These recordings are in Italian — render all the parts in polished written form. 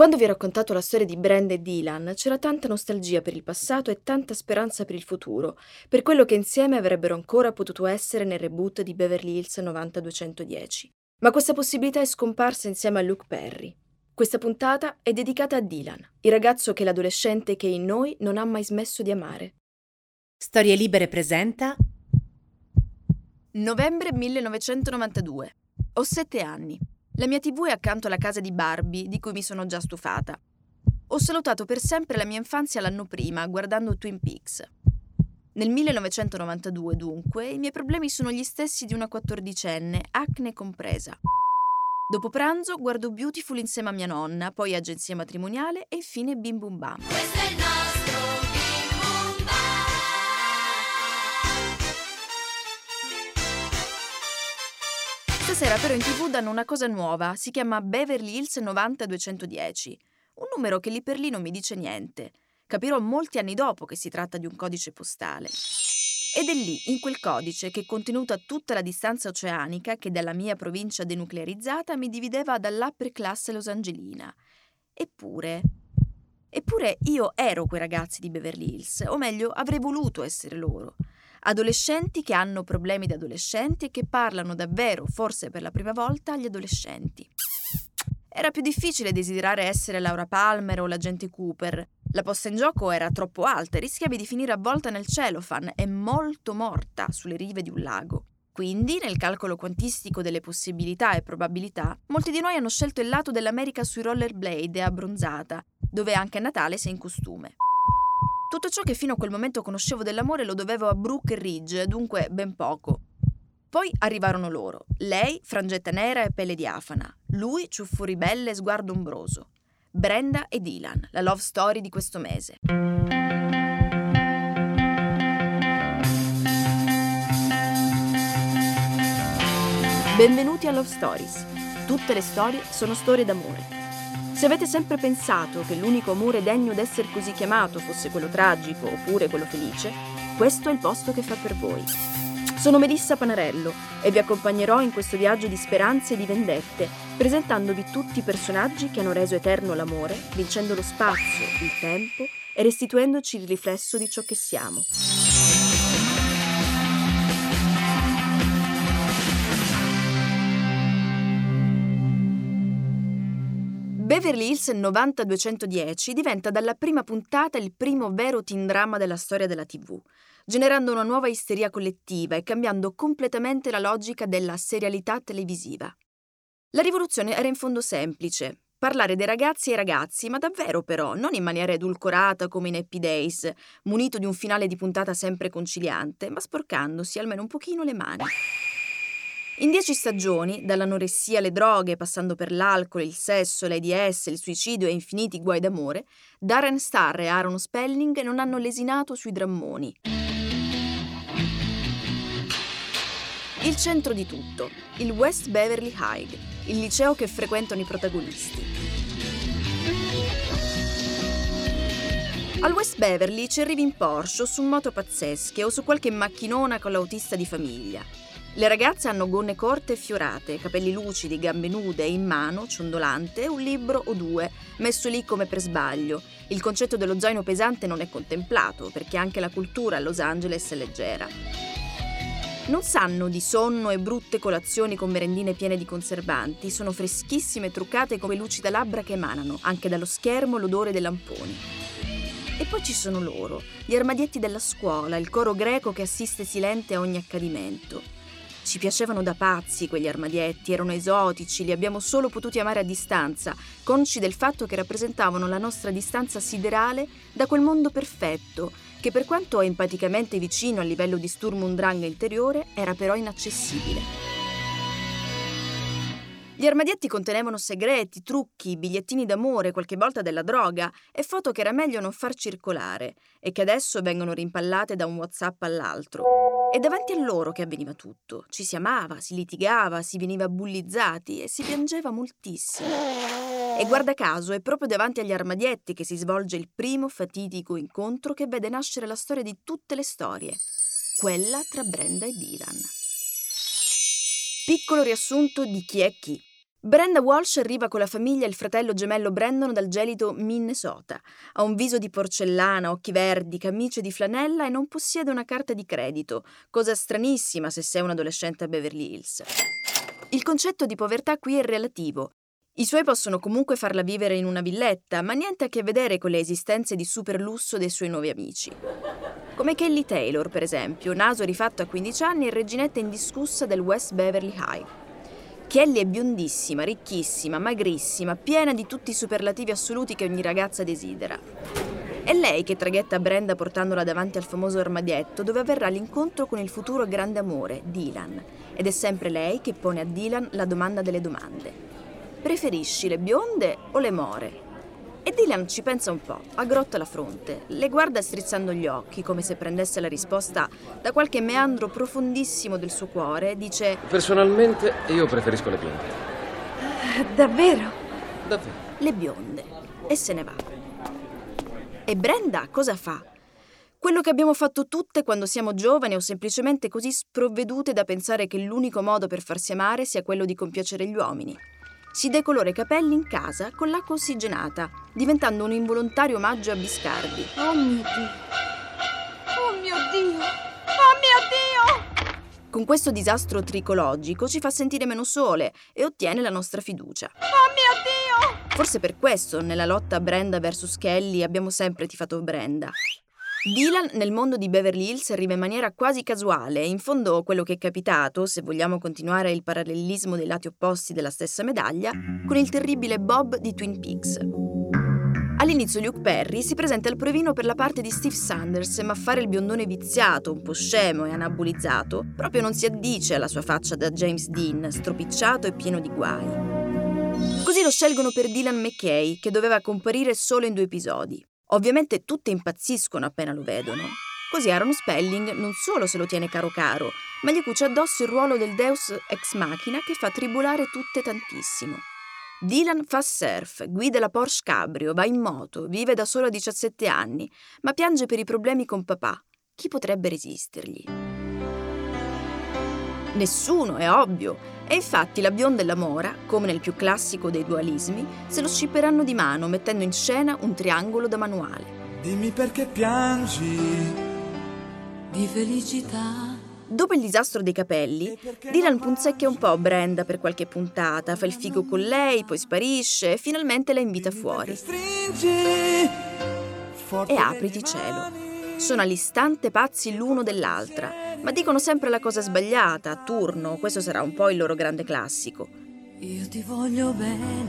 Quando vi ho raccontato la storia di Brand e Dylan, c'era tanta nostalgia per il passato e tanta speranza per il futuro, per quello che insieme avrebbero ancora potuto essere nel reboot di Beverly Hills 90210. Ma questa possibilità è scomparsa insieme a Luke Perry. Questa puntata è dedicata a Dylan, il ragazzo che l'adolescente che in noi non ha mai smesso di amare. Storie Libere presenta Novembre 1992. Ho 7 anni. La mia TV è accanto alla casa di Barbie, di cui mi sono già stufata. Ho salutato per sempre la mia infanzia l'anno prima, guardando Twin Peaks. Nel 1992, dunque, i miei problemi sono gli stessi di una 14enne, acne compresa. Dopo pranzo guardo Beautiful insieme a mia nonna, poi Agenzia Matrimoniale e infine Bim Bum Bam. Questo è il nostro Bim Bum Bam! Stasera però in TV danno una cosa nuova, si chiama Beverly Hills 90210. Un numero che lì per lì non mi dice niente. Capirò molti anni dopo che si tratta di un codice postale. Ed è lì, in quel codice, che contenuta tutta la distanza oceanica che dalla mia provincia denuclearizzata mi divideva dall'upper class losangelina. Eppure io ero quei ragazzi di Beverly Hills, o meglio, avrei voluto essere loro. Adolescenti che hanno problemi da adolescenti e che parlano davvero, forse per la prima volta, agli adolescenti. Era più difficile desiderare essere Laura Palmer o l'agente Cooper. La posta in gioco era troppo alta e rischiavi di finire avvolta nel cellophane e molto morta sulle rive di un lago. Quindi, nel calcolo quantistico delle possibilità e probabilità, molti di noi hanno scelto il lato dell'America sui rollerblade e abbronzata, dove anche a Natale sei in costume. Tutto ciò che fino a quel momento conoscevo dell'amore lo dovevo a Brooke Ridge, dunque ben poco. Poi arrivarono loro, lei frangetta nera e pelle diafana, lui ciuffo ribelle e sguardo ombroso. Brenda e Dylan, la love story di questo mese. Benvenuti a Love Stories. Tutte le storie sono storie d'amore. Se avete sempre pensato che l'unico amore degno d'essere così chiamato fosse quello tragico oppure quello felice, questo è il posto che fa per voi. Sono Melissa Panarello e vi accompagnerò in questo viaggio di speranze e di vendette, presentandovi tutti i personaggi che hanno reso eterno l'amore, vincendo lo spazio, il tempo e restituendoci il riflesso di ciò che siamo. Beverly Hills 90210 diventa dalla prima puntata il primo vero teen drama della storia della TV, generando una nuova isteria collettiva e cambiando completamente la logica della serialità televisiva. La rivoluzione era in fondo semplice, parlare dei ragazzi e ragazzi, ma davvero però, non in maniera edulcorata come in Happy Days, munito di un finale di puntata sempre conciliante, ma sporcandosi almeno un pochino le mani. In 10 stagioni, dall'anoressia alle droghe, passando per l'alcol, il sesso, l'AIDS, il suicidio e infiniti guai d'amore, Darren Star e Aaron Spelling non hanno lesinato sui drammoni. Il centro di tutto, il West Beverly High, il liceo che frequentano i protagonisti. Al West Beverly ci arrivi in Porsche o su moto pazzesche o su qualche macchinona con l'autista di famiglia. Le ragazze hanno gonne corte e fiorate, capelli lucidi, gambe nude e in mano, ciondolante, un libro o due, messo lì come per sbaglio. Il concetto dello zaino pesante non è contemplato, perché anche la cultura a Los Angeles è leggera. Non sanno di sonno e brutte colazioni con merendine piene di conservanti, sono freschissime e truccate come luci da labbra che emanano, anche dallo schermo, l'odore dei lamponi. E poi ci sono loro, gli armadietti della scuola, il coro greco che assiste silente a ogni accadimento. Ci piacevano da pazzi quegli armadietti, erano esotici, li abbiamo solo potuti amare a distanza, consci del fatto che rappresentavano la nostra distanza siderale da quel mondo perfetto, che per quanto empaticamente vicino al livello di Sturm und Drang interiore, era però inaccessibile. Gli armadietti contenevano segreti, trucchi, bigliettini d'amore, qualche volta della droga, e foto che era meglio non far circolare, e che adesso vengono rimpallate da un WhatsApp all'altro. È davanti a loro che avveniva tutto. Ci si amava, si litigava, si veniva bullizzati e si piangeva moltissimo. E guarda caso, è proprio davanti agli armadietti che si svolge il primo fatidico incontro che vede nascere la storia di tutte le storie, quella tra Brenda e Dylan. Piccolo riassunto di chi è chi. Brenda Walsh arriva con la famiglia e il fratello gemello Brandon dal gelido Minnesota. Ha un viso di porcellana, occhi verdi, camicie di flanella e non possiede una carta di credito, cosa stranissima se sei un adolescente a Beverly Hills. Il concetto di povertà qui è relativo. I suoi possono comunque farla vivere in una villetta, ma niente a che vedere con le esistenze di super lusso dei suoi nuovi amici. Come Kelly Taylor, per esempio, naso rifatto a 15 anni e reginetta indiscussa del West Beverly High. Kelly è biondissima, ricchissima, magrissima, piena di tutti i superlativi assoluti che ogni ragazza desidera. È lei che traghetta Brenda portandola davanti al famoso armadietto dove avverrà l'incontro con il futuro grande amore, Dylan. Ed è sempre lei che pone a Dylan la domanda delle domande. Preferisci le bionde o le more? E Dylan ci pensa un po', aggrotta la fronte, le guarda strizzando gli occhi come se prendesse la risposta da qualche meandro profondissimo del suo cuore e dice: personalmente io preferisco le bionde. Davvero? Davvero. Le bionde. E se ne va. E Brenda cosa fa? Quello che abbiamo fatto tutte quando siamo giovani o semplicemente così sprovvedute da pensare che l'unico modo per farsi amare sia quello di compiacere gli uomini. Si decolora i capelli in casa con l'acqua ossigenata, diventando un involontario omaggio a Biscardi. Oh mio Dio! Oh mio Dio! Oh mio Dio! Con questo disastro tricologico ci fa sentire meno sole e ottiene la nostra fiducia. Oh mio Dio! Forse per questo, nella lotta Brenda vs. Kelly, abbiamo sempre tifato Brenda. Dylan nel mondo di Beverly Hills arriva in maniera quasi casuale, in fondo quello che è capitato, se vogliamo continuare il parallelismo dei lati opposti della stessa medaglia, con il terribile Bob di Twin Peaks. All'inizio Luke Perry si presenta al provino per la parte di Steve Sanders, ma fare il biondone viziato, un po' scemo e anabolizzato, proprio non si addice alla sua faccia da James Dean, stropicciato e pieno di guai. Così lo scelgono per Dylan McKay, che doveva comparire solo in 2 episodi. Ovviamente tutte impazziscono appena lo vedono. Così Aaron Spelling non solo se lo tiene caro caro, ma gli cuce addosso il ruolo del Deus ex machina che fa tribolare tutte tantissimo. Dylan fa surf, guida la Porsche Cabrio, va in moto, vive da solo a 17 anni, ma piange per i problemi con papà. Chi potrebbe resistergli? Nessuno, è ovvio. E infatti la bionda e la mora, come nel più classico dei dualismi, se lo scipperanno di mano mettendo in scena un triangolo da manuale. Dimmi perché piangi di felicità. Dopo il disastro dei capelli, Dylan punzecchia un po' Brenda per qualche puntata, fa il figo con lei, poi sparisce e finalmente la invita fuori. E apriti cielo. Sono all'istante pazzi l'uno dell'altra, ma dicono sempre la cosa sbagliata, a turno, questo sarà un po' il loro grande classico. Io ti voglio bene,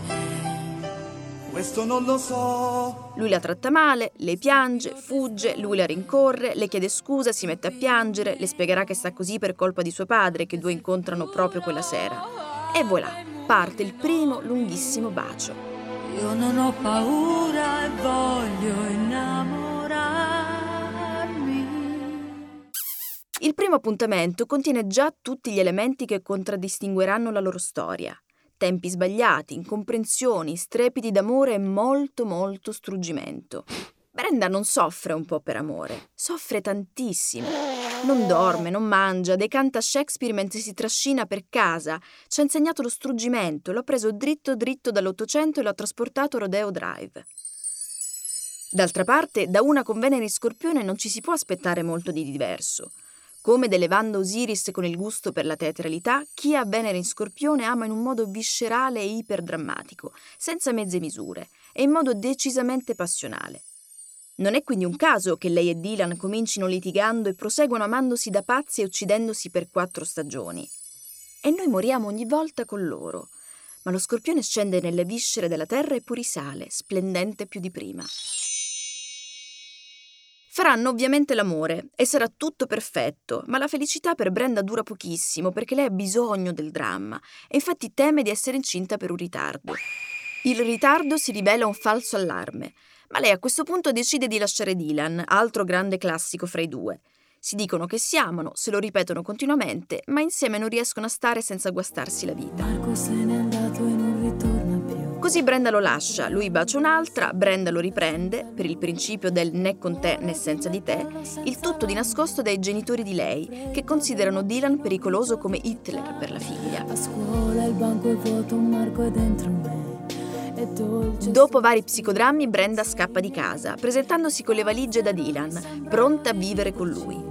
questo non lo so. Lui la tratta male, lei piange, fugge, lui la rincorre, le chiede scusa, si mette a piangere, le spiegherà che sta così per colpa di suo padre che 2 incontrano proprio quella sera. E voilà, parte il primo lunghissimo bacio. Io non ho paura e voglio innamorare. Il primo appuntamento contiene già tutti gli elementi che contraddistingueranno la loro storia. Tempi sbagliati, incomprensioni, strepiti d'amore e molto molto struggimento. Brenda non soffre un po' per amore, soffre tantissimo. Non dorme, non mangia, decanta Shakespeare mentre si trascina per casa. Ci ha insegnato lo struggimento, l'ha preso dritto dritto dall'800 e l'ha trasportato a Rodeo Drive. D'altra parte, da una con Venere in Scorpione non ci si può aspettare molto di diverso. Come delevando Osiris con il gusto per la teatralità, chi ha Venere in Scorpione ama in un modo viscerale e iperdrammatico, senza mezze misure, e in modo decisamente passionale. Non è quindi un caso che lei e Dylan comincino litigando e proseguano amandosi da pazzi e uccidendosi per 4 stagioni. E noi moriamo ogni volta con loro, ma lo Scorpione scende nelle viscere della terra e poi risale, splendente più di prima. Faranno ovviamente l'amore e sarà tutto perfetto, ma la felicità per Brenda dura pochissimo perché lei ha bisogno del dramma e infatti teme di essere incinta per un ritardo. Il ritardo si rivela un falso allarme, ma lei a questo punto decide di lasciare Dylan, altro grande classico fra i 2. Si dicono che si amano, se lo ripetono continuamente, ma insieme non riescono a stare senza guastarsi la vita. Marco se n'è andato e non ritorna più. Così Brenda lo lascia, lui bacia un'altra, Brenda lo riprende, per il principio del né con te né senza di te, il tutto di nascosto dai genitori di lei, che considerano Dylan pericoloso come Hitler per la figlia. A scuola il banco è vuoto, Marco è dentro me. Dopo vari psicodrammi, Brenda scappa di casa, presentandosi con le valigie da Dylan, pronta a vivere con lui.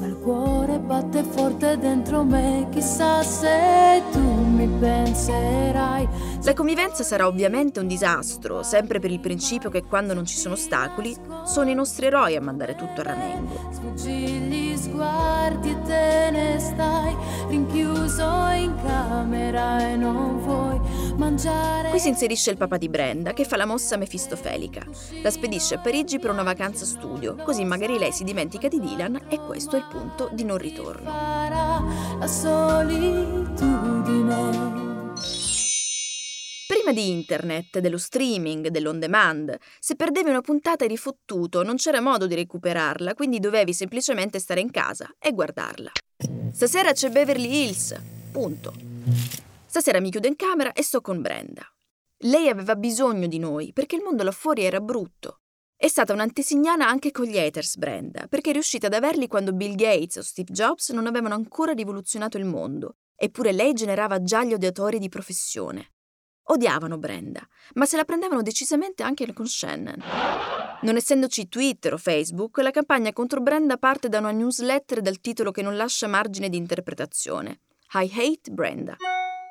Ma il cuore batte forte dentro me, chissà se tu mi penserai. La convivenza sarà ovviamente un disastro, sempre per il principio che quando non ci sono ostacoli, sono i nostri eroi a mandare tutto a ramengo. Sfuggi gli sguardi e te ne stai, rinchiuso in camera e non vuoi mangiare. Qui si inserisce il papà di Brenda, che fa la mossa mefistofelica. La spedisce a Parigi per una vacanza studio, così magari lei si dimentica di Dylan e questo è il punto di non ritorno. La solitudine. Prima di internet, dello streaming, dell'on demand, se perdevi una puntata eri fottuto, non c'era modo di recuperarla, quindi dovevi semplicemente stare in casa e guardarla. Stasera c'è Beverly Hills, punto. Stasera mi chiudo in camera e sto con Brenda. Lei aveva bisogno di noi perché il mondo là fuori era brutto. È stata un'antesignana anche con gli haters Brenda, perché è riuscita ad averli quando Bill Gates o Steve Jobs non avevano ancora rivoluzionato il mondo, eppure lei generava già gli odiatori di professione. Odiavano Brenda, ma se la prendevano decisamente anche con Shannen. Non essendoci Twitter o Facebook, la campagna contro Brenda parte da una newsletter dal titolo che non lascia margine di interpretazione: I hate Brenda.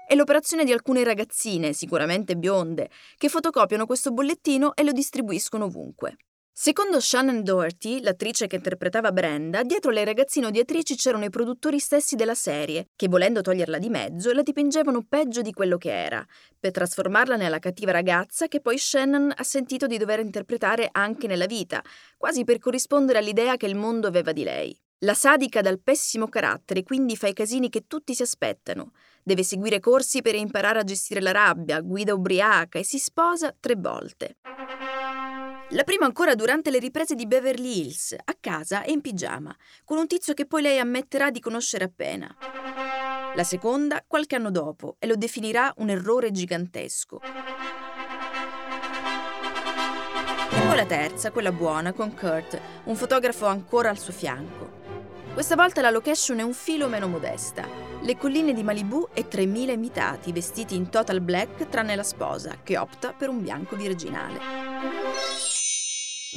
È l'operazione di alcune ragazzine, sicuramente bionde, che fotocopiano questo bollettino e lo distribuiscono ovunque. Secondo Shannen Doherty, l'attrice che interpretava Brenda, dietro le ragazzine odiatrici c'erano i produttori stessi della serie, che volendo toglierla di mezzo la dipingevano peggio di quello che era, per trasformarla nella cattiva ragazza che poi Shannen ha sentito di dover interpretare anche nella vita, quasi per corrispondere all'idea che il mondo aveva di lei. La sadica dal pessimo carattere quindi fa i casini che tutti si aspettano. Deve seguire corsi per imparare a gestire la rabbia, guida ubriaca e si sposa 3 volte. La prima ancora durante le riprese di Beverly Hills, a casa e in pigiama, con un tizio che poi lei ammetterà di conoscere appena. La seconda qualche anno dopo e lo definirà un errore gigantesco. E poi la terza, quella buona, con Kurt, un fotografo ancora al suo fianco. Questa volta la location è un filo meno modesta. Le colline di Malibu e 3.000 invitati vestiti in total black tranne la sposa, che opta per un bianco virginale.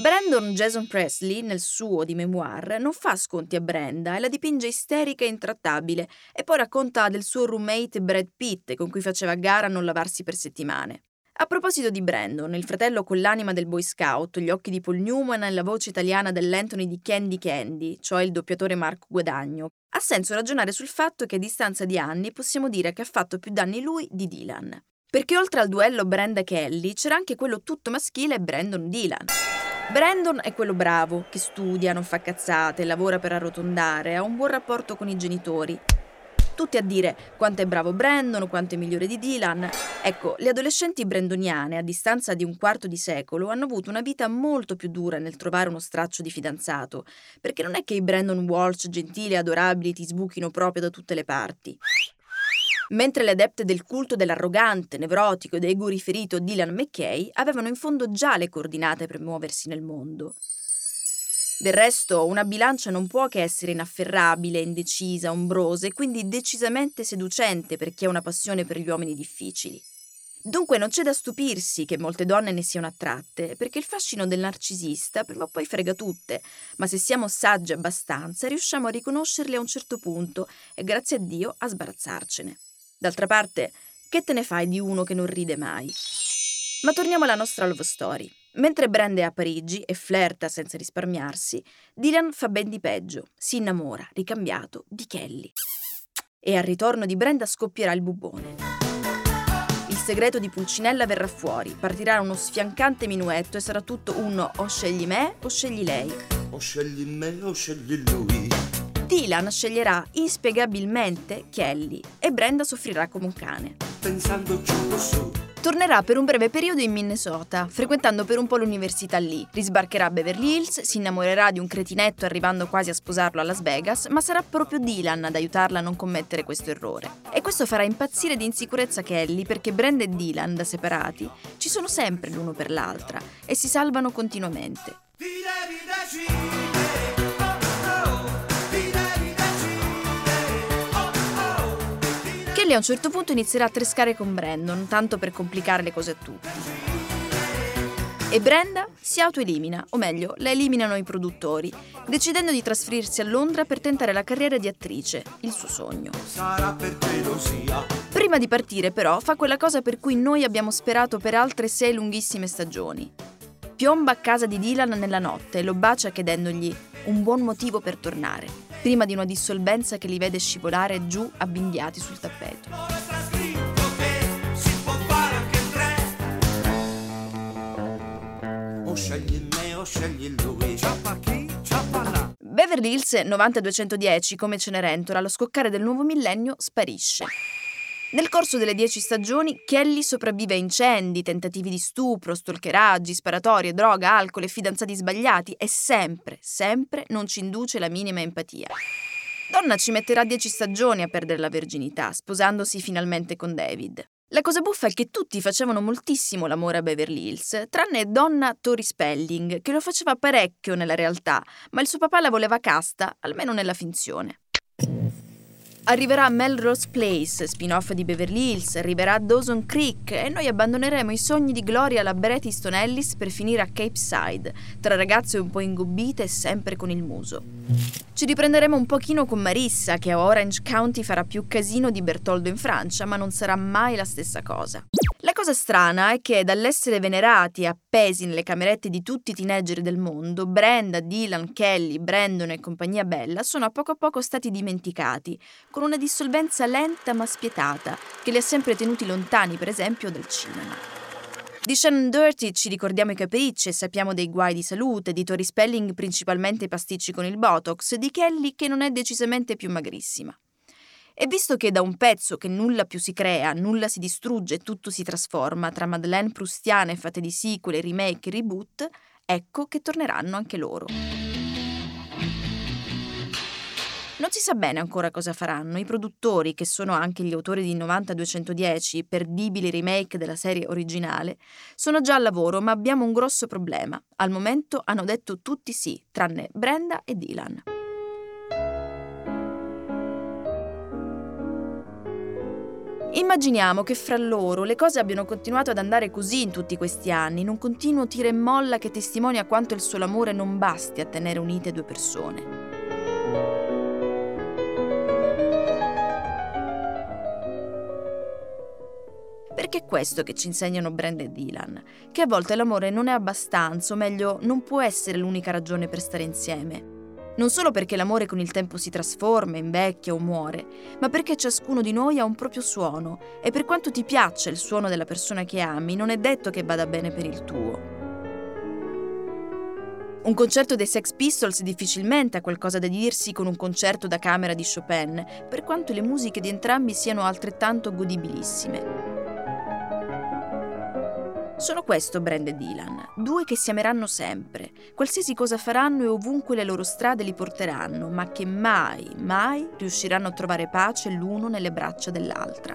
Brandon Jason Presley, nel suo di memoir, non fa sconti a Brenda e la dipinge isterica e intrattabile e poi racconta del suo roommate Brad Pitt con cui faceva gara a non lavarsi per settimane. A proposito di Brandon, il fratello con l'anima del Boy Scout, gli occhi di Paul Newman e la voce italiana dell'Anthony di Candy Candy, cioè il doppiatore Marco Guadagno, ha senso ragionare sul fatto che a distanza di anni possiamo dire che ha fatto più danni lui di Dylan. Perché oltre al duello Brenda-Kelly c'era anche quello tutto maschile Brandon-Dylan. Brandon è quello bravo, che studia, non fa cazzate, lavora per arrotondare, ha un buon rapporto con i genitori. Tutti a dire quanto è bravo Brandon, quanto è migliore di Dylan. Ecco, le adolescenti brandoniane, a distanza di 25 anni, hanno avuto una vita molto più dura nel trovare uno straccio di fidanzato, perché non è che i Brandon Walsh gentili e adorabili ti sbuchino proprio da tutte le parti. Mentre le adepte del culto dell'arrogante, nevrotico ed ego riferito Dylan McKay avevano in fondo già le coordinate per muoversi nel mondo. Del resto, una bilancia non può che essere inafferrabile, indecisa, ombrosa e quindi decisamente seducente per chi ha una passione per gli uomini difficili. Dunque non c'è da stupirsi che molte donne ne siano attratte, perché il fascino del narcisista prima o poi frega tutte, ma se siamo saggi abbastanza riusciamo a riconoscerli a un certo punto e grazie a Dio a sbarazzarcene. D'altra parte, che te ne fai di uno che non ride mai? Ma torniamo alla nostra love story. Mentre Brenda è a Parigi e flirta senza risparmiarsi, Dylan fa ben di peggio, si innamora, ricambiato, di Kelly. E al ritorno di Brenda scoppierà il bubbone. Il segreto di Pulcinella verrà fuori, partirà uno sfiancante minuetto e sarà tutto uno o scegli me o scegli lei. O scegli me o scegli lui. Dylan sceglierà inspiegabilmente Kelly e Brenda soffrirà come un cane. Pensando giù su. Tornerà per un breve periodo in Minnesota, frequentando per un po' l'università lì. Risbarcherà a Beverly Hills, si innamorerà di un cretinetto arrivando quasi a sposarlo a Las Vegas, ma sarà proprio Dylan ad aiutarla a non commettere questo errore. E questo farà impazzire di insicurezza Kelly, perché Brand e Dylan, da separati, ci sono sempre l'uno per l'altra e si salvano continuamente. Kelly a un certo punto inizierà a trescare con Brandon, tanto per complicare le cose a tutti. E Brenda si autoelimina, o meglio, la eliminano i produttori, decidendo di trasferirsi a Londra per tentare la carriera di attrice, il suo sogno. Prima di partire, però, fa quella cosa per cui noi abbiamo sperato per altre 6 lunghissime stagioni. Piomba a casa di Dylan nella notte e lo bacia chiedendogli un buon motivo per tornare, prima di una dissolvenza che li vede scivolare giù abbindiati sul tappeto. Beverly Hills 90210, come Cenerentola, allo scoccare del nuovo millennio, sparisce. Nel corso delle 10 stagioni, Kelly sopravvive a incendi, tentativi di stupro, stalkeraggi, sparatorie, droga, alcol e fidanzati sbagliati e sempre non ci induce la minima empatia. Donna ci metterà 10 stagioni a perdere la verginità, sposandosi finalmente con David. La cosa buffa è che tutti facevano moltissimo l'amore a Beverly Hills, tranne donna Tori Spelling, che lo faceva parecchio nella realtà, ma il suo papà la voleva casta, almeno nella finzione. Arriverà Melrose Place, spin-off di Beverly Hills, arriverà Dawson Creek e noi abbandoneremo i sogni di gloria alla Bret Easton Ellis per finire a Cape Side, tra ragazze un po' ingobbite e sempre con il muso. Ci riprenderemo un pochino con Marissa, che a Orange County farà più casino di Bertoldo in Francia, ma non sarà mai la stessa cosa. La cosa strana è che dall'essere venerati e appesi nelle camerette di tutti i teenager del mondo, Brenda, Dylan, Kelly, Brandon e compagnia bella sono a poco stati dimenticati, con una dissolvenza lenta ma spietata che li ha sempre tenuti lontani, per esempio, dal cinema. Di Shannen Doherty ci ricordiamo i capricci e sappiamo dei guai di salute, di Tori Spelling principalmente i pasticci con il Botox, di Kelly che non è decisamente più magrissima. E visto che da un pezzo che nulla più si crea, nulla si distrugge, tutto si trasforma, tra Madeleine prustiane fatte di sequel, remake e reboot, ecco che torneranno anche loro. Non si sa bene ancora cosa faranno. I produttori, che sono anche gli autori di 90210, perdibili remake della serie originale, sono già al lavoro, ma abbiamo un grosso problema. Al momento hanno detto tutti sì, tranne Brenda e Dylan. Immaginiamo che fra loro le cose abbiano continuato ad andare così in tutti questi anni, in un continuo tira e molla che testimonia quanto il solo amore non basti a tenere unite due persone. Perché è questo che ci insegnano Brand e Dylan, che a volte l'amore non è abbastanza, o meglio, non può essere l'unica ragione per stare insieme. Non solo perché l'amore con il tempo si trasforma, invecchia o muore, ma perché ciascuno di noi ha un proprio suono e per quanto ti piaccia il suono della persona che ami, non è detto che vada bene per il tuo. Un concerto dei Sex Pistols difficilmente ha qualcosa da dirsi con un concerto da camera di Chopin, per quanto le musiche di entrambi siano altrettanto godibilissime. Sono questo Brand e Dylan, due che si ameranno sempre, qualsiasi cosa faranno e ovunque le loro strade li porteranno, ma che mai riusciranno a trovare pace l'uno nelle braccia dell'altra.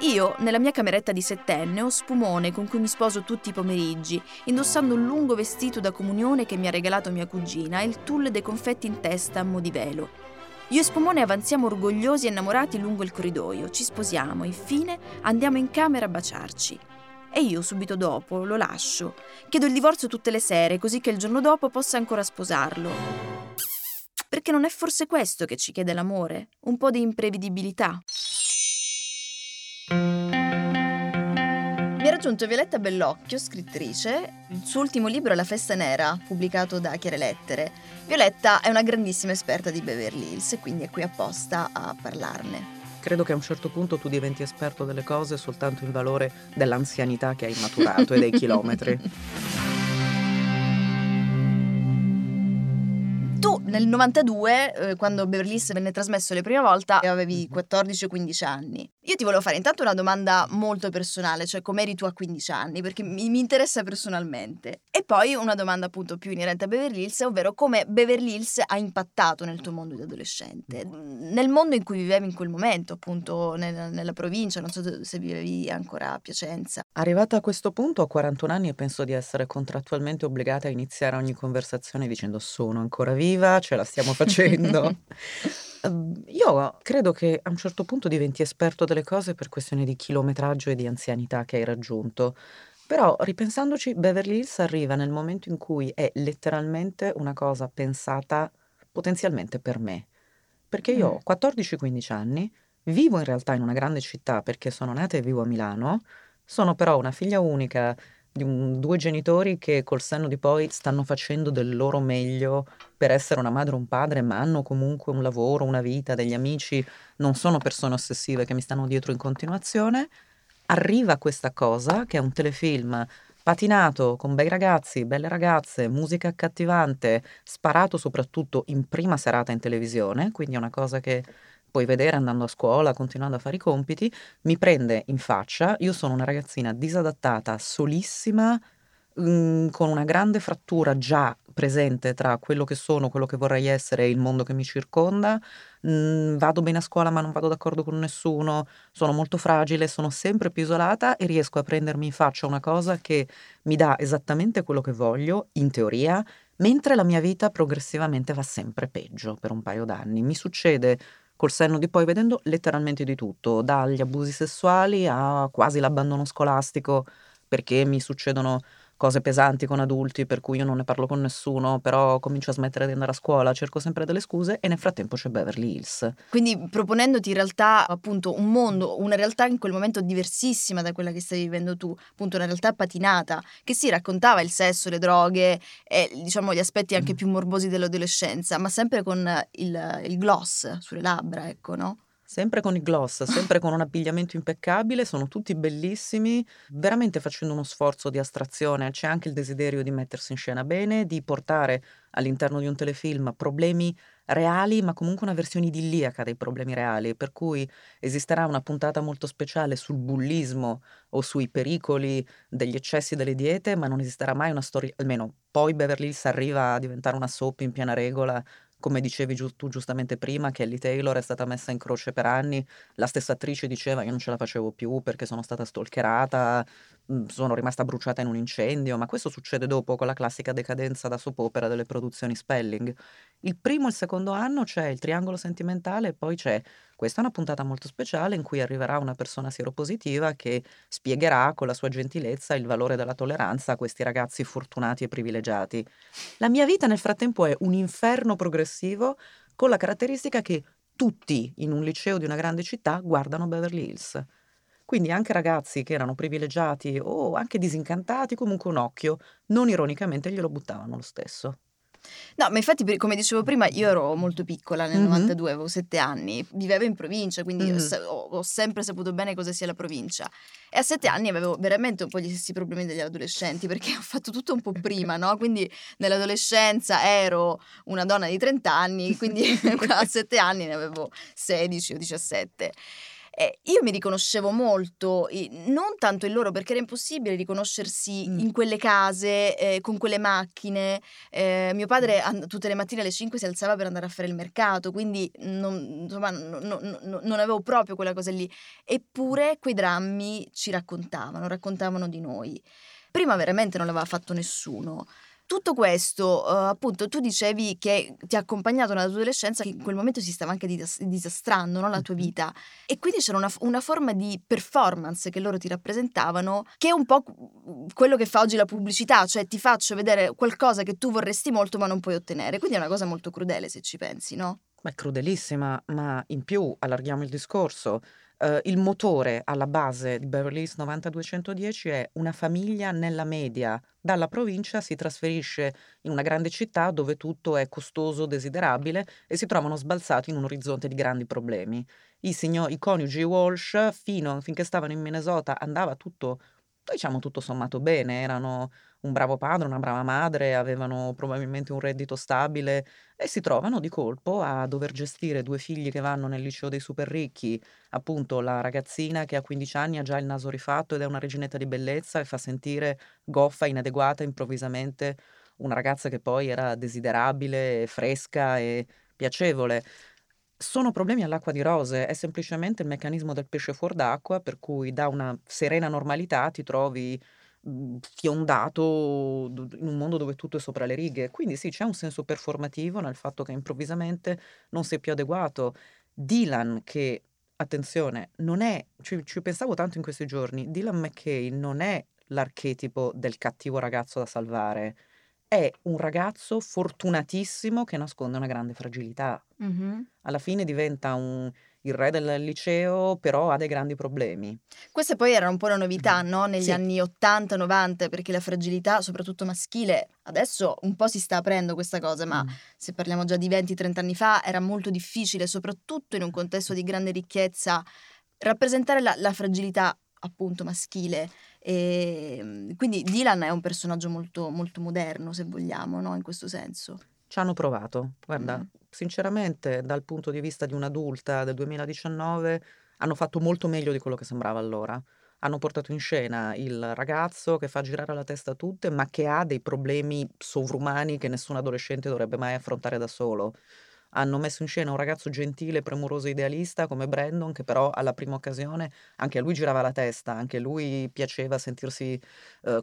Io, nella mia cameretta di settenne, ho spumone con cui mi sposo tutti i pomeriggi, indossando un lungo vestito da comunione che mi ha regalato mia cugina e il tulle dei confetti in testa a mo' di velo. Io e Spumone avanziamo orgogliosi e innamorati lungo il corridoio, ci sposiamo e infine andiamo in camera a baciarci. E io subito dopo lo lascio. Chiedo il divorzio tutte le sere, così che il giorno dopo possa ancora sposarlo. Perché non è forse questo che ci chiede l'amore? Un po' di imprevedibilità. Mi ha raggiunto Violetta Bellocchio, scrittrice. Il suo ultimo libro è La festa nera, pubblicato da Chiarelettere. Violetta è una grandissima esperta di Beverly Hills e quindi è qui apposta a parlarne. Credo che a un certo punto tu diventi esperto delle cose soltanto in valore dell'anzianità che hai maturato e dei chilometri. Tu Nel 92, quando Beverly Hills venne trasmesso la prima volta, avevi 14 o 15 anni. Io ti volevo fare intanto una domanda molto personale, cioè com'eri tu a 15 anni, perché mi interessa personalmente. E poi una domanda appunto più inerente a Beverly Hills, ovvero come Beverly Hills ha impattato nel tuo mondo di adolescente, nel mondo in cui vivevi in quel momento, appunto nella provincia, non so se vivevi ancora a Piacenza. Arrivata a questo punto, ho 41 anni e penso di essere contrattualmente obbligata a iniziare ogni conversazione dicendo sono ancora viva, ce la stiamo facendo. Io credo che a un certo punto diventi esperto delle cose per questione di chilometraggio e di anzianità che hai raggiunto. Però ripensandoci, Beverly Hills arriva nel momento in cui è letteralmente una cosa pensata potenzialmente per me. Perché io ho 14-15 anni, vivo in realtà in una grande città perché sono nata e vivo a Milano, sono però una figlia unica di due genitori che col senno di poi stanno facendo del loro meglio per essere una madre o un padre, ma hanno comunque un lavoro, una vita, degli amici, non sono persone ossessive che mi stanno dietro in continuazione. Arriva questa cosa che è un telefilm patinato con bei ragazzi, belle ragazze, musica accattivante, sparato soprattutto in prima serata in televisione, quindi è una cosa che puoi vedere andando a scuola, continuando a fare i compiti, mi prende in faccia. Io sono una ragazzina disadattata, solissima, con una grande frattura già presente tra quello che sono, quello che vorrei essere e il mondo che mi circonda. Vado bene a scuola ma non vado d'accordo con nessuno, sono molto fragile, sono sempre più isolata e riesco a prendermi in faccia una cosa che mi dà esattamente quello che voglio, in teoria, mentre la mia vita progressivamente va sempre peggio per un paio d'anni. Mi succede col senno di poi vedendo letteralmente di tutto, dagli abusi sessuali a quasi l'abbandono scolastico, perché mi succedono cose pesanti con adulti per cui io non ne parlo con nessuno, però comincio a smettere di andare a scuola, cerco sempre delle scuse e nel frattempo c'è Beverly Hills. Quindi proponendoti in realtà appunto un mondo, una realtà in quel momento diversissima da quella che stai vivendo tu, appunto una realtà patinata che sì, raccontava il sesso, le droghe e diciamo gli aspetti anche più morbosi dell'adolescenza, ma sempre con il gloss sulle labbra, ecco, no? Sempre con i gloss, sempre con un abbigliamento impeccabile, sono tutti bellissimi, veramente facendo uno sforzo di astrazione. C'è anche il desiderio di mettersi in scena bene, di portare all'interno di un telefilm problemi reali, ma comunque una versione idilliaca dei problemi reali, per cui esisterà una puntata molto speciale sul bullismo o sui pericoli degli eccessi delle diete, ma non esisterà mai una storia, almeno poi Beverly Hills arriva a diventare una soap in piena regola, come dicevi tu giustamente prima, Kelly Taylor è stata messa in croce per anni, la stessa attrice diceva io non ce la facevo più perché sono stata stalkerata, sono rimasta bruciata in un incendio, ma questo succede dopo con la classica decadenza da soap opera delle produzioni Spelling. Il primo e il secondo anno c'è il triangolo sentimentale e poi c'è, questa è una puntata molto speciale in cui arriverà una persona sieropositiva che spiegherà con la sua gentilezza il valore della tolleranza a questi ragazzi fortunati e privilegiati. La mia vita nel frattempo è un inferno progressivo con la caratteristica che tutti in un liceo di una grande città guardano Beverly Hills. Quindi anche ragazzi che erano privilegiati o anche disincantati, comunque un occhio, non ironicamente glielo buttavano lo stesso. No, ma infatti come dicevo prima io ero molto piccola nel 92, avevo 7 anni, vivevo in provincia, quindi ho sempre saputo bene cosa sia la provincia e a 7 anni avevo veramente un po' gli stessi problemi degli adolescenti perché ho fatto tutto un po' prima, no? Quindi nell'adolescenza ero una donna di 30 anni, quindi a 7 anni ne avevo 16 o 17. Io mi riconoscevo molto, non tanto in loro perché era impossibile riconoscersi in quelle case, con quelle macchine. Mio padre tutte le mattine alle 5 si alzava per andare a fare il mercato, quindi non avevo proprio quella cosa lì. Eppure quei drammi ci raccontavano di noi. Prima veramente non l'aveva fatto nessuno. Tutto questo, appunto, tu dicevi che ti ha accompagnato nella tua adolescenza, che in quel momento si stava anche disastrando, no? La tua vita. E quindi c'era una forma di performance che loro ti rappresentavano, che è un po' quello che fa oggi la pubblicità, cioè ti faccio vedere qualcosa che tu vorresti molto ma non puoi ottenere. Quindi è una cosa molto crudele se ci pensi, no? Ma è crudelissima, ma in più allarghiamo il discorso. Il motore alla base di Beverly Hills 90210 è una famiglia nella media. Dalla provincia si trasferisce in una grande città dove tutto è costoso, desiderabile e si trovano sbalzati in un orizzonte di grandi problemi. I coniugi Walsh, finché stavano in Minnesota, andava tutto diciamo tutto sommato bene, erano un bravo padre, una brava madre, avevano probabilmente un reddito stabile e si trovano di colpo a dover gestire due figli che vanno nel liceo dei super ricchi, appunto la ragazzina che a 15 anni ha già il naso rifatto ed è una reginetta di bellezza e fa sentire goffa, inadeguata improvvisamente una ragazza che poi era desiderabile, fresca e piacevole. Sono problemi all'acqua di rose, è semplicemente il meccanismo del pesce fuor d'acqua, per cui da una serena normalità ti trovi fiondato in un mondo dove tutto è sopra le righe. Quindi sì, c'è un senso performativo nel fatto che improvvisamente non sei più adeguato. Dylan, che, attenzione, non è, ci pensavo tanto in questi giorni, Dylan McKay non è l'archetipo del cattivo ragazzo da salvare, è un ragazzo fortunatissimo che nasconde una grande fragilità. Mm-hmm. Alla fine diventa il re del liceo, però ha dei grandi problemi. Questa poi era un po' una novità, no? Negli anni 80-90, perché la fragilità, soprattutto maschile, adesso un po' si sta aprendo questa cosa, ma se parliamo già di 20-30 anni fa era molto difficile, soprattutto in un contesto di grande ricchezza, rappresentare la fragilità appunto maschile. E quindi Dylan è un personaggio molto, molto moderno, se vogliamo, no? In questo senso ci hanno provato, guarda, sinceramente dal punto di vista di un'adulta del 2019 hanno fatto molto meglio di quello che sembrava allora. Hanno portato in scena il ragazzo che fa girare la testa a tutte, ma che ha dei problemi sovrumani che nessun adolescente dovrebbe mai affrontare da solo. Hanno messo in scena un ragazzo gentile, premuroso, idealista come Brandon, che però alla prima occasione anche a lui girava la testa, anche lui piaceva sentirsi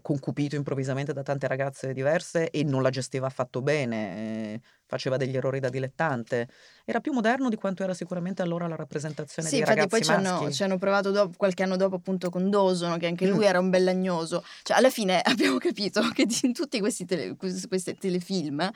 concupito improvvisamente da tante ragazze diverse e non la gestiva affatto bene, faceva degli errori da dilettante. Era più moderno di quanto era sicuramente allora la rappresentazione di ragazzi maschi. Sì, infatti poi ci hanno provato qualche anno dopo appunto con Dawson, che anche lui era un bel lagnoso. Cioè alla fine abbiamo capito che in tutti questi telefilm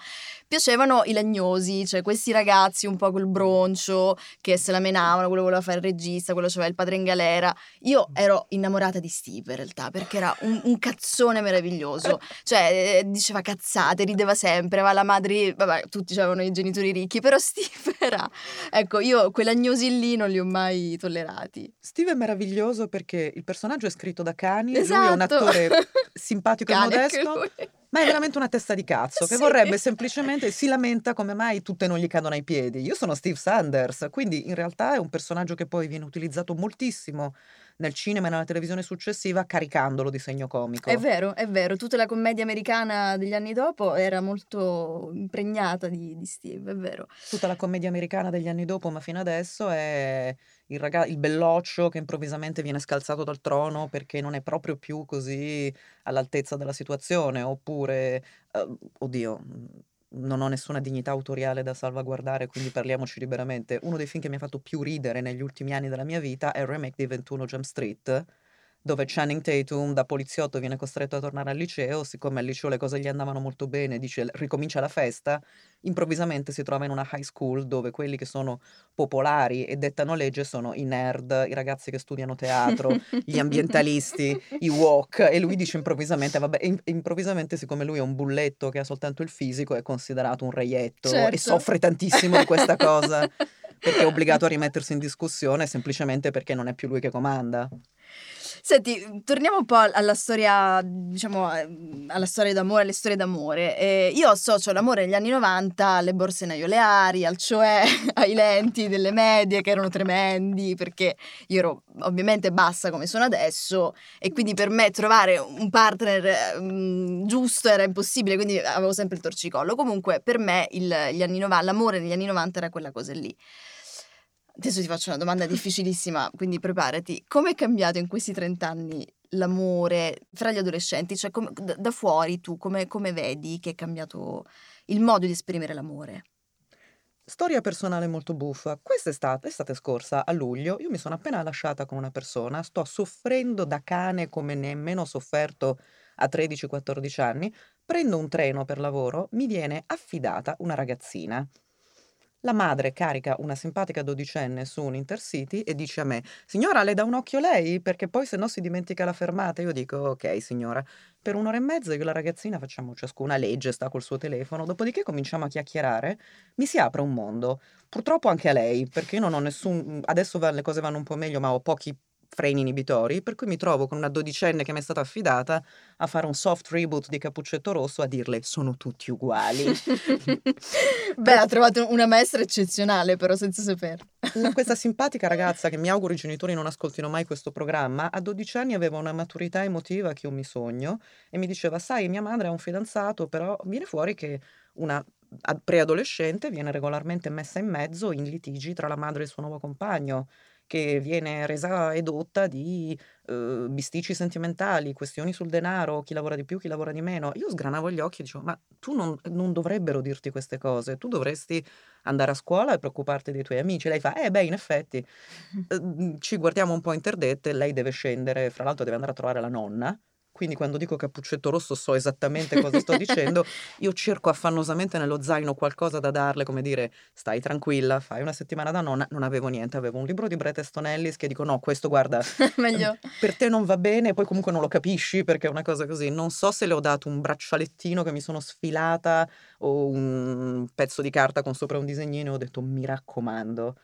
piacevano i lagnosi, cioè questi ragazzi un po' col broncio che se la menavano, quello voleva fare il regista, quello c'aveva il padre in galera. Io ero innamorata di Steve in realtà, perché era un cazzone meraviglioso, cioè diceva cazzate, rideva sempre, aveva la madre, vabbè, tutti avevano i genitori ricchi, però Steve era... Ecco, io quell'agnosi lì non li ho mai tollerati. Steve è meraviglioso perché il personaggio è scritto da cani, esatto. Lui è un attore simpatico e modesto, ma è veramente una testa di cazzo, che vorrebbe semplicemente, si lamenta come mai tutte non gli cadono ai piedi. Io sono Steve Sanders, quindi in realtà è un personaggio che poi viene utilizzato moltissimo nel cinema e nella televisione successiva, caricandolo di segno comico. È vero, tutta la commedia americana degli anni dopo era molto impregnata di Steve, è vero. Tutta la commedia americana degli anni dopo, ma fino adesso è il belloccio che improvvisamente viene scalzato dal trono perché non è proprio più così all'altezza della situazione, oppure, oddio, non ho nessuna dignità autoriale da salvaguardare, quindi parliamoci liberamente. Uno dei film che mi ha fatto più ridere negli ultimi anni della mia vita è il remake di 21 Jump Street, dove Channing Tatum da poliziotto viene costretto a tornare al liceo, siccome al liceo le cose gli andavano molto bene, dice ricomincia la festa, improvvisamente si trova in una high school dove quelli che sono popolari e dettano legge sono i nerd, i ragazzi che studiano teatro, gli ambientalisti, i woke, e lui dice improvvisamente, vabbè, improvvisamente siccome lui è un bulletto che ha soltanto il fisico è considerato un reietto, certo. E soffre tantissimo di questa cosa perché è obbligato a rimettersi in discussione semplicemente perché non è più lui che comanda. Senti, torniamo un po' alla storia, diciamo, alla storia d'amore, alle storie d'amore. Io associo l'amore negli anni 90 alle borse naioleari, al cioè, ai lenti delle medie che erano tremendi, perché io ero ovviamente bassa come sono adesso e quindi per me trovare un partner giusto era impossibile, quindi avevo sempre il torcicollo. Comunque per me l'amore negli anni 90 era quella cosa lì. Adesso ti faccio una domanda difficilissima, quindi preparati. Come è cambiato in questi 30 anni l'amore fra gli adolescenti? Cioè, da fuori tu come vedi che è cambiato il modo di esprimere l'amore? Storia personale molto buffa. Quest'estate, l'estate scorsa, a luglio, io mi sono appena lasciata con una persona, sto soffrendo da cane come nemmeno ho sofferto a 13-14 anni, prendo un treno per lavoro, mi viene affidata una ragazzina. La madre carica una simpatica dodicenne su un Intercity e dice a me: signora, le dà un occhio lei? Perché poi se no si dimentica la fermata. Io dico: ok signora. Per un'ora e mezza io e la ragazzina facciamo ciascuna legge, sta col suo telefono, dopodiché cominciamo a chiacchierare, mi si apre un mondo, purtroppo anche a lei, perché io non ho adesso le cose vanno un po' meglio, ma ho pochi freni inibitori, per cui mi trovo con una dodicenne che mi è stata affidata a fare un soft reboot di Cappuccetto Rosso, a dirle sono tutti uguali. Beh, ha trovato una maestra eccezionale, però senza saperlo. Questa simpatica ragazza, che mi auguro i genitori non ascoltino mai questo programma, a 12 anni aveva una maturità emotiva che io mi sogno, e mi diceva: sai, mia madre ha un fidanzato, però viene fuori che una preadolescente viene regolarmente messa in mezzo in litigi tra la madre e il suo nuovo compagno, che viene resa edotta di bisticci sentimentali, questioni sul denaro, chi lavora di più, chi lavora di meno. Io sgranavo gli occhi e dicevo: ma tu non dovrebbero dirti queste cose, tu dovresti andare a scuola e preoccuparti dei tuoi amici. Lei fa: beh, in effetti. Ci guardiamo un po' interdette, lei deve scendere, fra l'altro deve andare a trovare la nonna. Quindi quando dico Cappuccetto Rosso so esattamente cosa sto dicendo. Io cerco affannosamente nello zaino qualcosa da darle, come dire: stai tranquilla, fai una settimana da nonna. Non avevo niente, avevo un libro di Bret Easton Ellis che dico: no, questo guarda, meglio. Per te non va bene, poi comunque non lo capisci perché è una cosa così. Non so se le ho dato un braccialettino che mi sono sfilata o un pezzo di carta con sopra un disegnino, e ho detto: mi raccomando.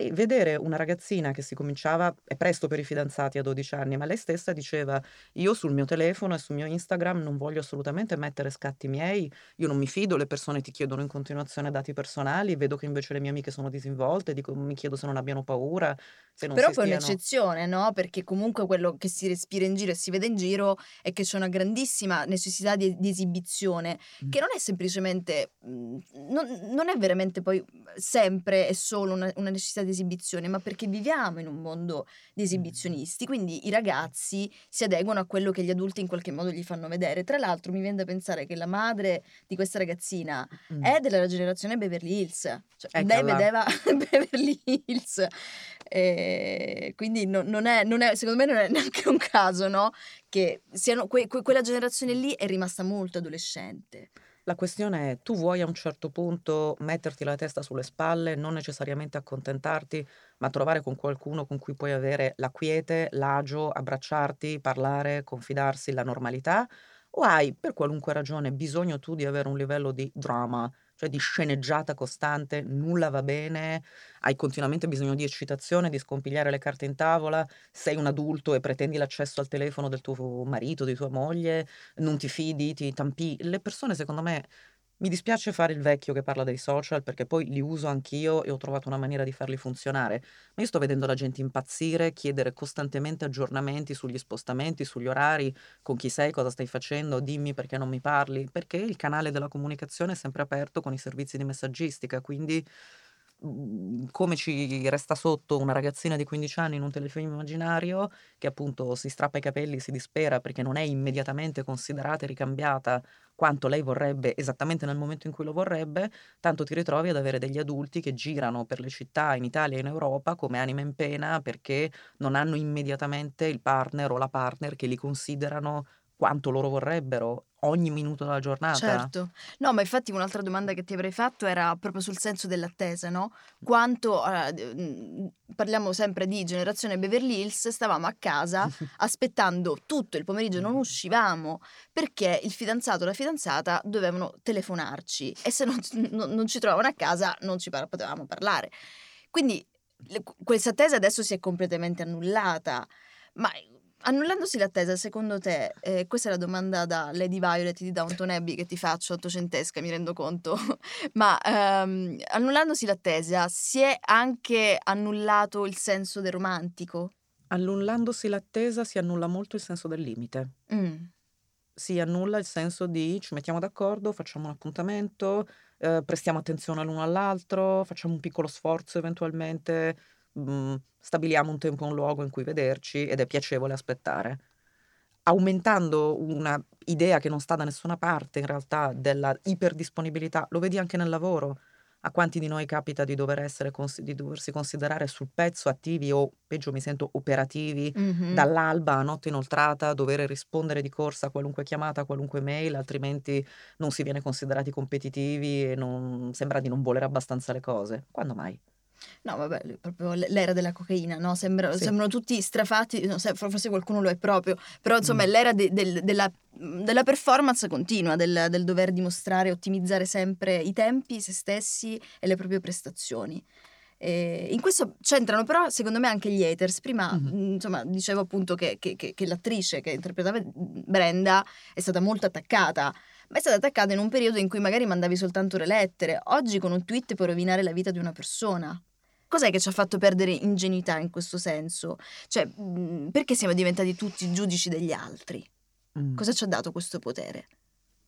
E vedere una ragazzina che si cominciava, è presto per i fidanzati a 12 anni, ma lei stessa diceva: io sul mio telefono e sul mio Instagram non voglio assolutamente mettere scatti miei, io non mi fido, le persone ti chiedono in continuazione dati personali, vedo che invece le mie amiche sono disinvolte, dico, mi chiedo se non abbiano paura, se non. Però poi è un'eccezione, no? Perché comunque quello che si respira in giro e si vede in giro è che c'è una grandissima necessità di esibizione, che non è semplicemente, non è veramente poi sempre e solo una necessità di esibizione, ma perché viviamo in un mondo di esibizionisti, quindi i ragazzi si adeguano a quello che gli adulti in qualche modo gli fanno vedere. Tra l'altro mi viene da pensare che la madre di questa ragazzina è della generazione Beverly Hills, cioè lei vedeva Beverly Hills, quindi non è, secondo me non è neanche un caso, no? Che siano quella generazione lì è rimasta molto adolescente. La questione è: tu vuoi a un certo punto metterti la testa sulle spalle, non necessariamente accontentarti, ma trovare con qualcuno con cui puoi avere la quiete, l'agio, abbracciarti, parlare, confidarsi, la normalità? O hai, per qualunque ragione, bisogno tu di avere un livello di drama, cioè di sceneggiata costante, nulla va bene, hai continuamente bisogno di eccitazione, di scompigliare le carte in tavola, sei un adulto e pretendi l'accesso al telefono del tuo marito, di tua moglie, non ti fidi, ti tampi. Le persone, secondo me, mi dispiace fare il vecchio che parla dei social, perché poi li uso anch'io e ho trovato una maniera di farli funzionare, ma io sto vedendo la gente impazzire, chiedere costantemente aggiornamenti sugli spostamenti, sugli orari, con chi sei, cosa stai facendo, dimmi perché non mi parli, perché il canale della comunicazione è sempre aperto con i servizi di messaggistica. Quindi come ci resta sotto una ragazzina di 15 anni in un telefilm immaginario che appunto si strappa i capelli, si dispera perché non è immediatamente considerata e ricambiata quanto lei vorrebbe esattamente nel momento in cui lo vorrebbe, tanto ti ritrovi ad avere degli adulti che girano per le città in Italia e in Europa come anime in pena perché non hanno immediatamente il partner o la partner che li considerano quanto loro vorrebbero ogni minuto della giornata. Certo. No, ma infatti un'altra domanda che ti avrei fatto era proprio sul senso dell'attesa, no? Quanto, parliamo sempre di generazione Beverly Hills, stavamo a casa aspettando tutto il pomeriggio, non uscivamo, perché il fidanzato o la fidanzata dovevano telefonarci e se non ci trovavano a casa non ci potevamo parlare. Quindi questa attesa adesso si è completamente annullata, ma... Annullandosi l'attesa, secondo te, questa è la domanda da Lady Violet di Downton Abbey che ti faccio, ottocentesca, mi rendo conto, ma annullandosi l'attesa si è anche annullato il senso del romantico? Annullandosi l'attesa si annulla molto il senso del limite. Si annulla il senso di ci mettiamo d'accordo, facciamo un appuntamento, prestiamo attenzione l'uno all'altro, facciamo un piccolo sforzo eventualmente... stabiliamo un tempo e un luogo in cui vederci ed è piacevole aspettare, aumentando una idea che non sta da nessuna parte in realtà della iperdisponibilità. Lo vedi anche nel lavoro, a quanti di noi capita di doversi considerare sul pezzo, attivi o peggio mi sento operativi dall'alba a notte inoltrata, dover rispondere di corsa a qualunque chiamata, a qualunque mail, altrimenti non si viene considerati competitivi e sembra di non volere abbastanza le cose. Quando mai? No, vabbè, proprio l'era della cocaina, no? Sembrano tutti strafatti, no, forse qualcuno lo è proprio, però insomma è l'era della performance continua, del dover dimostrare, ottimizzare sempre i tempi, se stessi e le proprie prestazioni. In questo c'entrano però secondo me anche gli haters. Prima insomma dicevo appunto che l'attrice che interpretava Brenda è stata molto attaccata, ma è stata attaccata in un periodo in cui magari mandavi soltanto le lettere. Oggi con un tweet puoi rovinare la vita di una persona. Cos'è che ci ha fatto perdere ingenuità in questo senso? Cioè, perché siamo diventati tutti giudici degli altri? Cosa ci ha dato questo potere?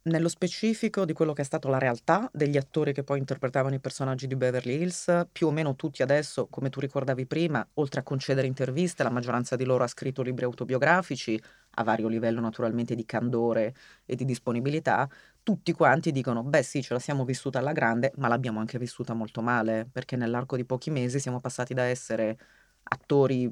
Nello specifico di quello che è stata la realtà degli attori che poi interpretavano i personaggi di Beverly Hills, più o meno tutti adesso, come tu ricordavi prima, oltre a concedere interviste, la maggioranza di loro ha scritto libri autobiografici, a vario livello naturalmente di candore e di disponibilità. Tutti quanti dicono, beh sì, ce la siamo vissuta alla grande, ma l'abbiamo anche vissuta molto male, perché nell'arco di pochi mesi siamo passati da essere attori,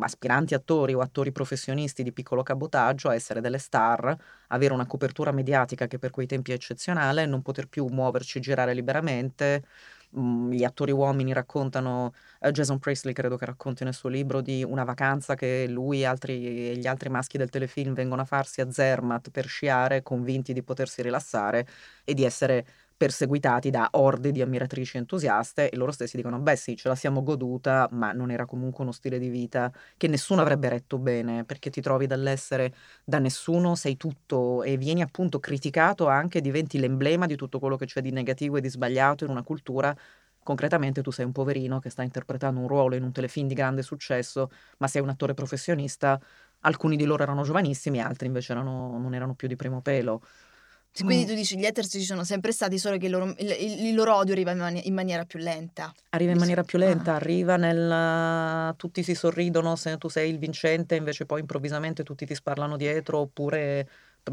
aspiranti attori o attori professionisti di piccolo cabotaggio, a essere delle star, avere una copertura mediatica che per quei tempi è eccezionale, non poter più muoverci, girare liberamente. Gli attori uomini raccontano, Jason Presley credo che racconti nel suo libro di una vacanza che lui e gli altri maschi del telefilm vengono a farsi a Zermatt per sciare, convinti di potersi rilassare e di essere perseguitati da orde di ammiratrici entusiaste, e loro stessi dicono, beh sì, ce la siamo goduta, ma non era comunque uno stile di vita che nessuno avrebbe retto bene, perché ti trovi dall'essere da nessuno, sei tutto, e vieni appunto criticato anche, diventi l'emblema di tutto quello che c'è di negativo e di sbagliato in una cultura. Concretamente tu sei un poverino che sta interpretando un ruolo in un telefilm di grande successo, ma sei un attore professionista, alcuni di loro erano giovanissimi, altri invece non erano più di primo pelo. Quindi tu dici gli haters ci sono sempre stati, solo che il loro odio arriva in maniera più lenta. Arriva in maniera più lenta, arriva nel tutti si sorridono se tu sei il vincente, invece poi improvvisamente tutti ti sparlano dietro, oppure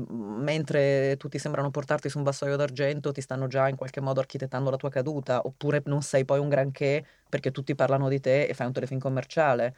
mentre tutti sembrano portarti su un vassoio d'argento ti stanno già in qualche modo architettando la tua caduta, oppure non sei poi un granché perché tutti parlano di te e fai un telefilm commerciale.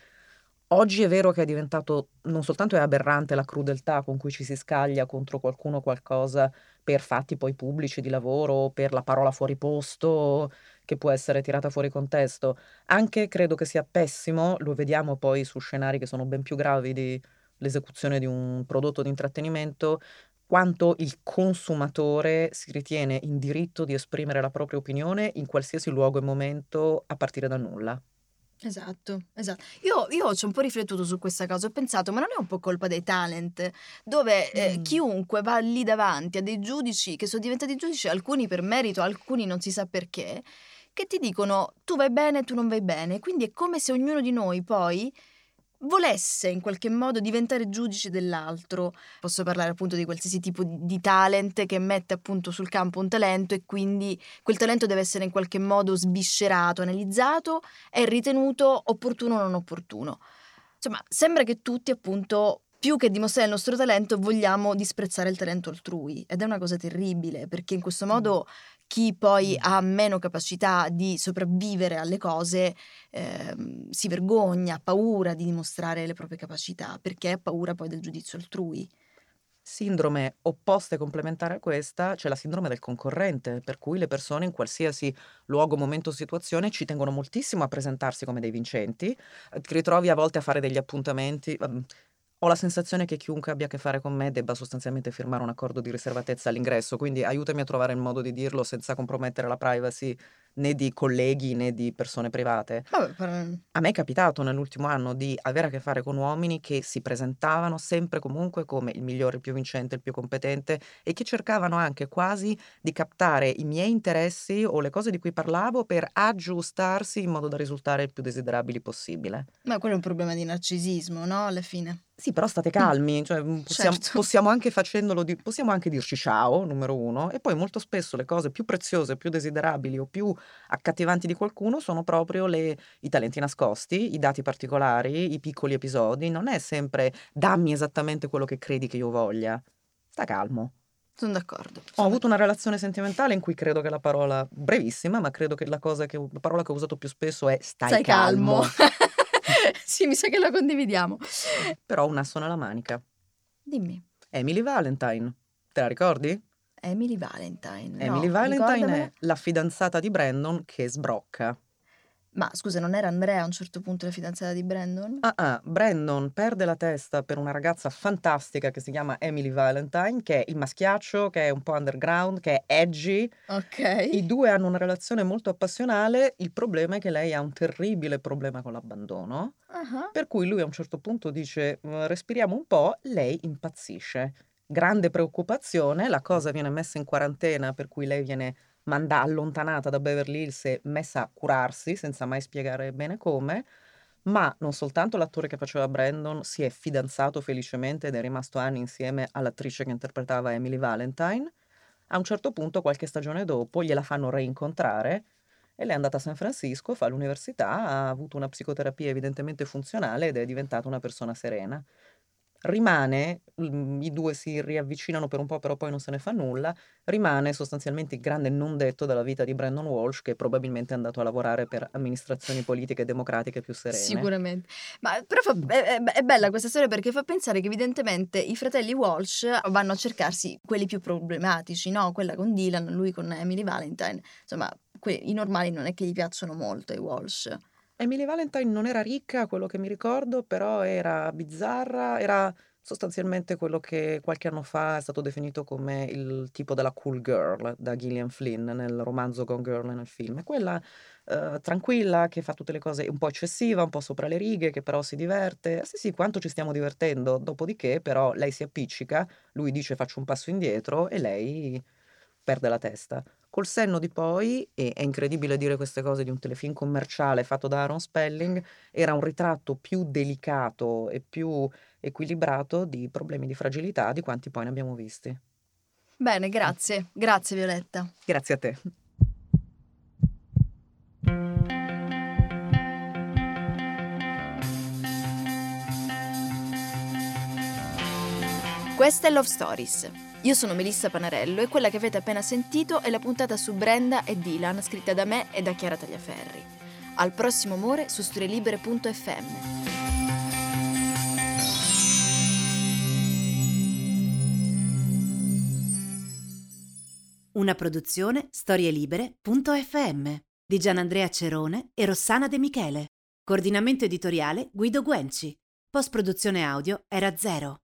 Oggi è vero che è diventato, non soltanto è aberrante la crudeltà con cui ci si scaglia contro qualcuno o qualcosa per fatti poi pubblici di lavoro, per la parola fuori posto che può essere tirata fuori contesto, anche credo che sia pessimo, lo vediamo poi su scenari che sono ben più gravi di l'esecuzione di un prodotto di intrattenimento, quanto il consumatore si ritiene in diritto di esprimere la propria opinione in qualsiasi luogo e momento a partire da nulla. Esatto. Io ci ho un po' riflettuto su questa cosa, ho pensato, ma non è un po' colpa dei talent, dove chiunque va lì davanti a dei giudici che sono diventati giudici, alcuni per merito, alcuni non si sa perché, che ti dicono tu vai bene, tu non vai bene, quindi è come se ognuno di noi poi volesse in qualche modo diventare giudice dell'altro. Posso parlare appunto di qualsiasi tipo di talent che mette appunto sul campo un talento, e quindi quel talento deve essere in qualche modo sviscerato, analizzato e ritenuto opportuno o non opportuno. Insomma, sembra che tutti appunto, più che dimostrare il nostro talento, vogliamo disprezzare il talento altrui, ed è una cosa terribile, perché in questo modo chi poi ha meno capacità di sopravvivere alle cose si vergogna, ha paura di dimostrare le proprie capacità, perché ha paura poi del giudizio altrui. Sindrome opposta e complementare a questa c'è la sindrome del concorrente, per cui le persone in qualsiasi luogo, momento, situazione ci tengono moltissimo a presentarsi come dei vincenti. Ti ritrovi a volte a fare degli appuntamenti. Ho la sensazione che chiunque abbia a che fare con me debba sostanzialmente firmare un accordo di riservatezza all'ingresso, quindi aiutami a trovare il modo di dirlo senza compromettere la privacy né di colleghi né di persone private. A me è capitato nell'ultimo anno di avere a che fare con uomini che si presentavano sempre comunque come il migliore, il più vincente, il più competente, e che cercavano anche quasi di captare i miei interessi o le cose di cui parlavo per aggiustarsi in modo da risultare il più desiderabili possibile. Ma quello è un problema di narcisismo, no? Alla fine. Sì, però state calmi, cioè possiamo anche facendolo, possiamo anche dirci ciao, numero uno, e poi molto spesso le cose più preziose, più desiderabili o più accattivanti di qualcuno sono proprio i talenti nascosti, i dati particolari, i piccoli episodi. Non è sempre dammi esattamente quello che credi che io voglia. Sta calmo. Sono d'accordo. Ho avuto una relazione sentimentale in cui credo che la parola, brevissima, ma credo che la parola che ho usato più spesso è stai calmo. Sì, mi sa che la condividiamo. Però un asso nella manica. Dimmi. Emily Valentine, te la ricordi? Emily Valentine. Emily Valentine è la fidanzata di Brandon che sbrocca. Ma scusa, non era Andrea a un certo punto la fidanzata di Brandon? Brandon perde la testa per una ragazza fantastica che si chiama Emily Valentine, che è il maschiaccio, che è un po' underground, che è edgy. Ok. I due hanno una relazione molto passionale, il problema è che lei ha un terribile problema con l'abbandono, per cui lui a un certo punto dice respiriamo un po', lei impazzisce. Grande preoccupazione, la cosa viene messa in quarantena, per cui lei viene allontanata da Beverly Hills e messa a curarsi senza mai spiegare bene come, ma non soltanto l'attore che faceva Brandon si è fidanzato felicemente ed è rimasto anni insieme all'attrice che interpretava Emily Valentine. A un certo punto, qualche stagione dopo, gliela fanno reincontrare e lei è andata a San Francisco, fa l'università, ha avuto una psicoterapia evidentemente funzionale ed è diventata una persona serena. Rimane, i due si riavvicinano per un po', però poi non se ne fa nulla, rimane sostanzialmente il grande non detto della vita di Brandon Walsh, che probabilmente è andato a lavorare per amministrazioni politiche e democratiche più serene. Sicuramente. Ma però è bella questa storia perché fa pensare che evidentemente i fratelli Walsh vanno a cercarsi quelli più problematici, no? Quella con Dylan, lui con Emily Valentine, insomma i normali non è che gli piacciono molto i Walsh. Emily Valentine non era ricca, quello che mi ricordo, però era bizzarra, era sostanzialmente quello che qualche anno fa è stato definito come il tipo della cool girl da Gillian Flynn nel romanzo Gone Girl e nel film. Quella tranquilla, che fa tutte le cose un po' eccessiva, un po' sopra le righe, che però si diverte. Sì, quanto ci stiamo divertendo. Dopodiché però lei si appiccica, lui dice faccio un passo indietro e lei perde la testa. Col senno di poi, e è incredibile dire queste cose di un telefilm commerciale fatto da Aaron Spelling, era un ritratto più delicato e più equilibrato di problemi di fragilità di quanti poi ne abbiamo visti. Bene, grazie. Grazie Violetta. Grazie a te. Questa è Love Stories. Io sono Melissa Panarello e quella che avete appena sentito è la puntata su Brenda e Dylan, scritta da me e da Chiara Tagliaferri. Al prossimo amore su storielibere.fm. Una produzione storielibere.fm di Gianandrea Cerone e Rossana De Michele. Coordinamento editoriale Guido Guenci. Post produzione audio Era Zero.